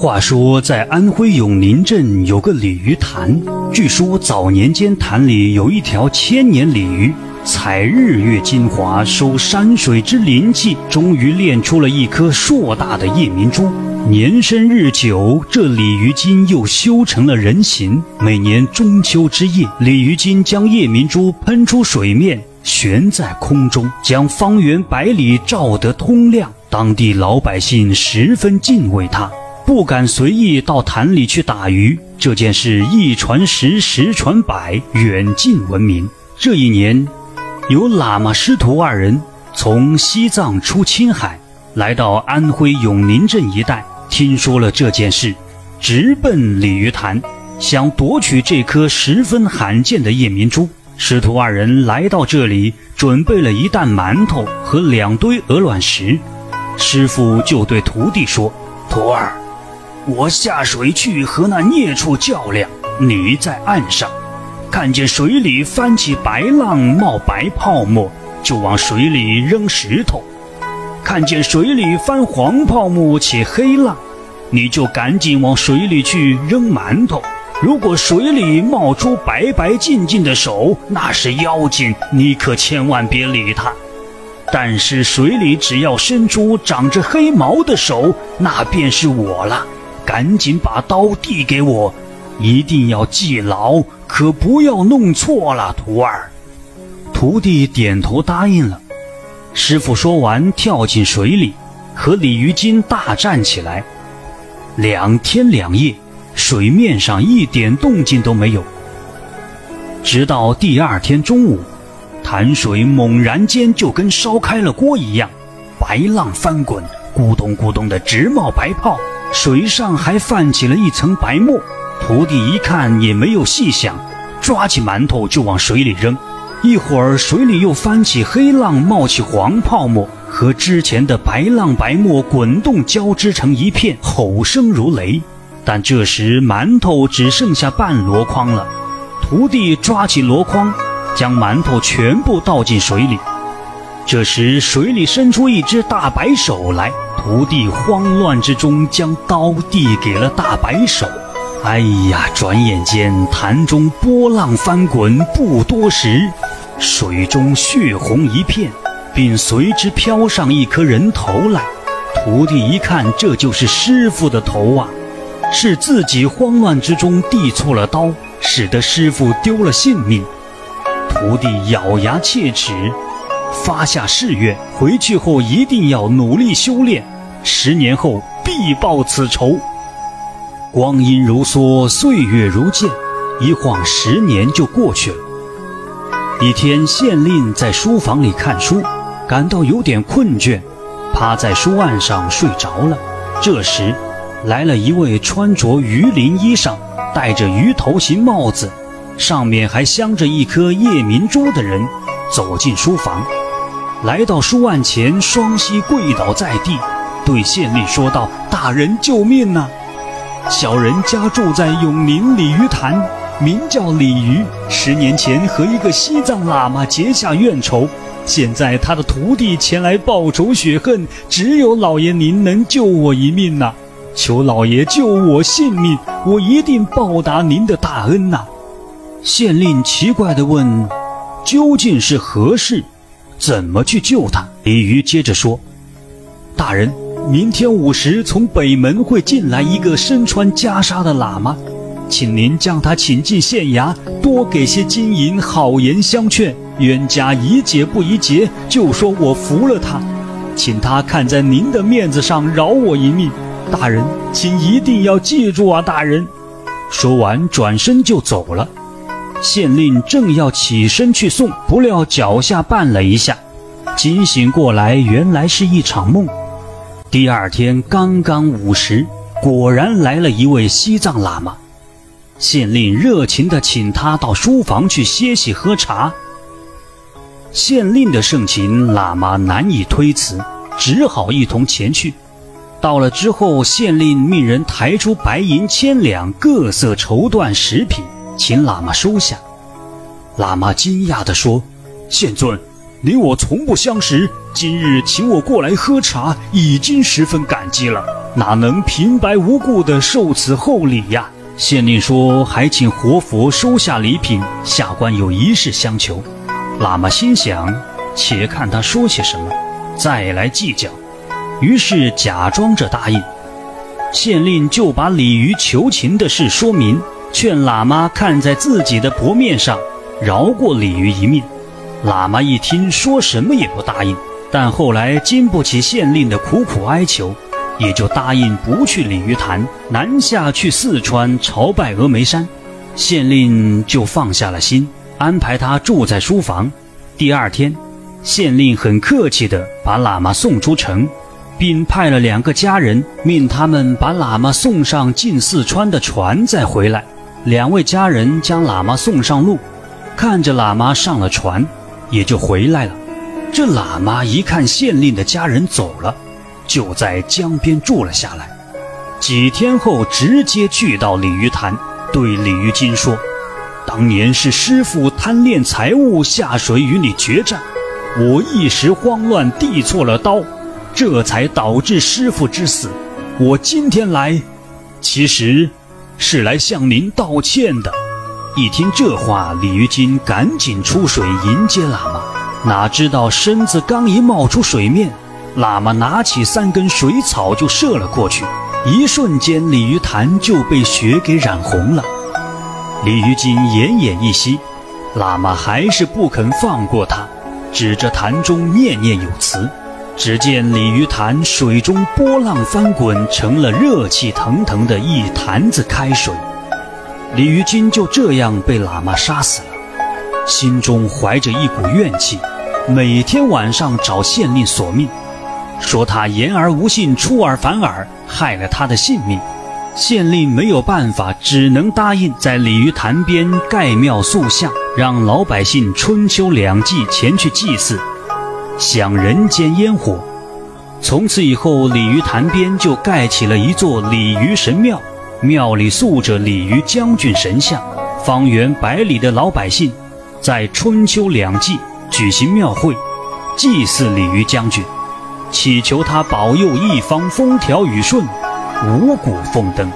话说在安徽永宁镇有个鲤鱼潭，据说早年间潭里有一条千年鲤鱼，采日月精华，收山水之灵气，终于炼出了一颗硕大的夜明珠。年深日久，这鲤鱼精又修成了人形。每年中秋之夜，鲤鱼精将夜明珠喷出水面，悬在空中，将方圆百里照得通亮。当地老百姓十分敬畏它，不敢随意到潭里去打鱼。这件事一传十，十传百，远近闻名。这一年，有喇嘛师徒二人从西藏出青海，来到安徽永宁镇一带，听说了这件事，直奔鲤鱼潭，想夺取这颗十分罕见的夜明珠。师徒二人来到这里，准备了一担馒头和2堆鹅卵石。师父就对徒弟说：“徒儿，我下水去和那孽畜较量，你在岸上看见水里翻起白浪冒白泡沫，就往水里扔石头；看见水里翻黄泡沫起黑浪，你就赶紧往水里去扔馒头。如果水里冒出白白净净的手，那是妖精，你可千万别理它。但是水里只要伸出长着黑毛的手，那便是我了。赶紧把刀递给我，一定要记牢，可不要弄错了，徒儿。”徒弟点头答应了。师父说完，跳进水里，和鲤鱼精大战起来。2天2夜，水面上一点动静都没有。直到第2天中午，潭水猛然间就跟烧开了锅一样，白浪翻滚，咕咚咕咚的直冒白泡，水上还泛起了一层白沫。徒弟一看也没有细想，抓起馒头就往水里扔。一会儿水里又翻起黑浪，冒起黄泡沫，和之前的白浪白沫滚动交织成一片，吼声如雷。但这时馒头只剩下半箩筐了，徒弟抓起箩筐，将馒头全部倒进水里。这时水里伸出一只大白手来，徒弟慌乱之中将刀递给了大白手。哎呀，转眼间潭中波浪翻滚，不多时水中血红一片，并随之飘上一颗人头来。徒弟一看，这就是师父的头啊，是自己慌乱之中递错了刀，使得师父丢了性命。徒弟咬牙切齿，发下誓愿，回去后一定要努力修炼，10年后必报此仇。光阴如梭，岁月如箭，一晃10年就过去了。一天，县令在书房里看书，感到有点困倦，趴在书案上睡着了。这时来了一位穿着鱼鳞衣裳，戴着鱼头形帽子，上面还镶着一颗夜明珠的人，走进书房，来到书案前，双膝跪倒在地，对县令说道：“大人救命啊！小人家住在永宁鲤鱼潭，名叫鲤鱼，10年前和一个西藏喇嘛结下怨仇，现在他的徒弟前来报仇雪恨，只有老爷您能救我一命啊，求老爷救我性命，我一定报答您的大恩啊。”县令奇怪地问：“究竟是何事？怎么去救他？”鲤鱼接着说：“大人，明天5时从北门会进来一个身穿袈裟的喇嘛，请您将他请进县衙，多给些金银好言相劝，冤家宜解不宜结，就说我服了他，请他看在您的面子上饶我一命。大人请一定要记住啊，大人。”说完转身就走了。县令正要起身去送，不料脚下绊了一下，惊醒过来，原来是一场梦。第2天刚刚5时，果然来了一位西藏喇嘛，县令热情地请他到书房去歇息喝茶。县令的盛情，喇嘛难以推辞，只好一同前去。到了之后，县令命人抬出白银1000两，各色绸缎10匹，请喇嘛收下。喇嘛惊讶地说：“县尊，你我从不相识，今日请我过来喝茶，已经十分感激了。”哪能平白无故的受此厚礼呀？县令说，还请活佛收下礼品，下官有一事相求。喇嘛心想，且看他说些什么，再来计较。于是假装着答应。县令就把鲤鱼求情的事说明，劝喇嘛看在自己的薄面上，饶过鲤鱼一命。喇嘛一听，说什么也不答应，但后来经不起县令的苦苦哀求，也就答应不去鲤鱼潭，南下去四川朝拜峨眉山。县令就放下了心，安排他住在书房。第二天，县令很客气地把喇嘛送出城，并派了2个家人命他们把喇嘛送上进四川的船再回来。2位家人将喇嘛送上路，看着喇嘛上了船，也就回来了。这喇嘛一看县令的家人走了，就在江边住了下来。几天后直接去到鲤鱼潭，对鲤鱼精说，当年是师父贪恋财物下水与你决战，我一时慌乱递错了刀，这才导致师父之死。我今天来其实是来向您道歉的。一听这话，鲤鱼精赶紧出水迎接喇嘛，哪知道身子刚一冒出水面，喇嘛拿起3根水草就射了过去，一瞬间鲤鱼潭就被血给染红了。鲤鱼精奄奄一息，喇嘛还是不肯放过他，指着潭中念念有词。只见鲤鱼潭水中波浪翻滚，成了热气腾腾的一潭子开水。鲤鱼精就这样被喇嘛杀死了，心中怀着一股怨气，每天晚上找县令索命，说他言而无信，出尔反尔，害了他的性命。县令没有办法，只能答应在鲤鱼潭边盖庙塑像，让老百姓春秋2季前去祭祀，享人间烟火。从此以后，鲤鱼潭边就盖起了一座鲤鱼神庙，庙里塑着鲤鱼将军神像。方圆100里的老百姓在春秋2季举行庙会，祭祀鲤鱼将军，祈求他保佑一方风调雨顺，五谷丰登。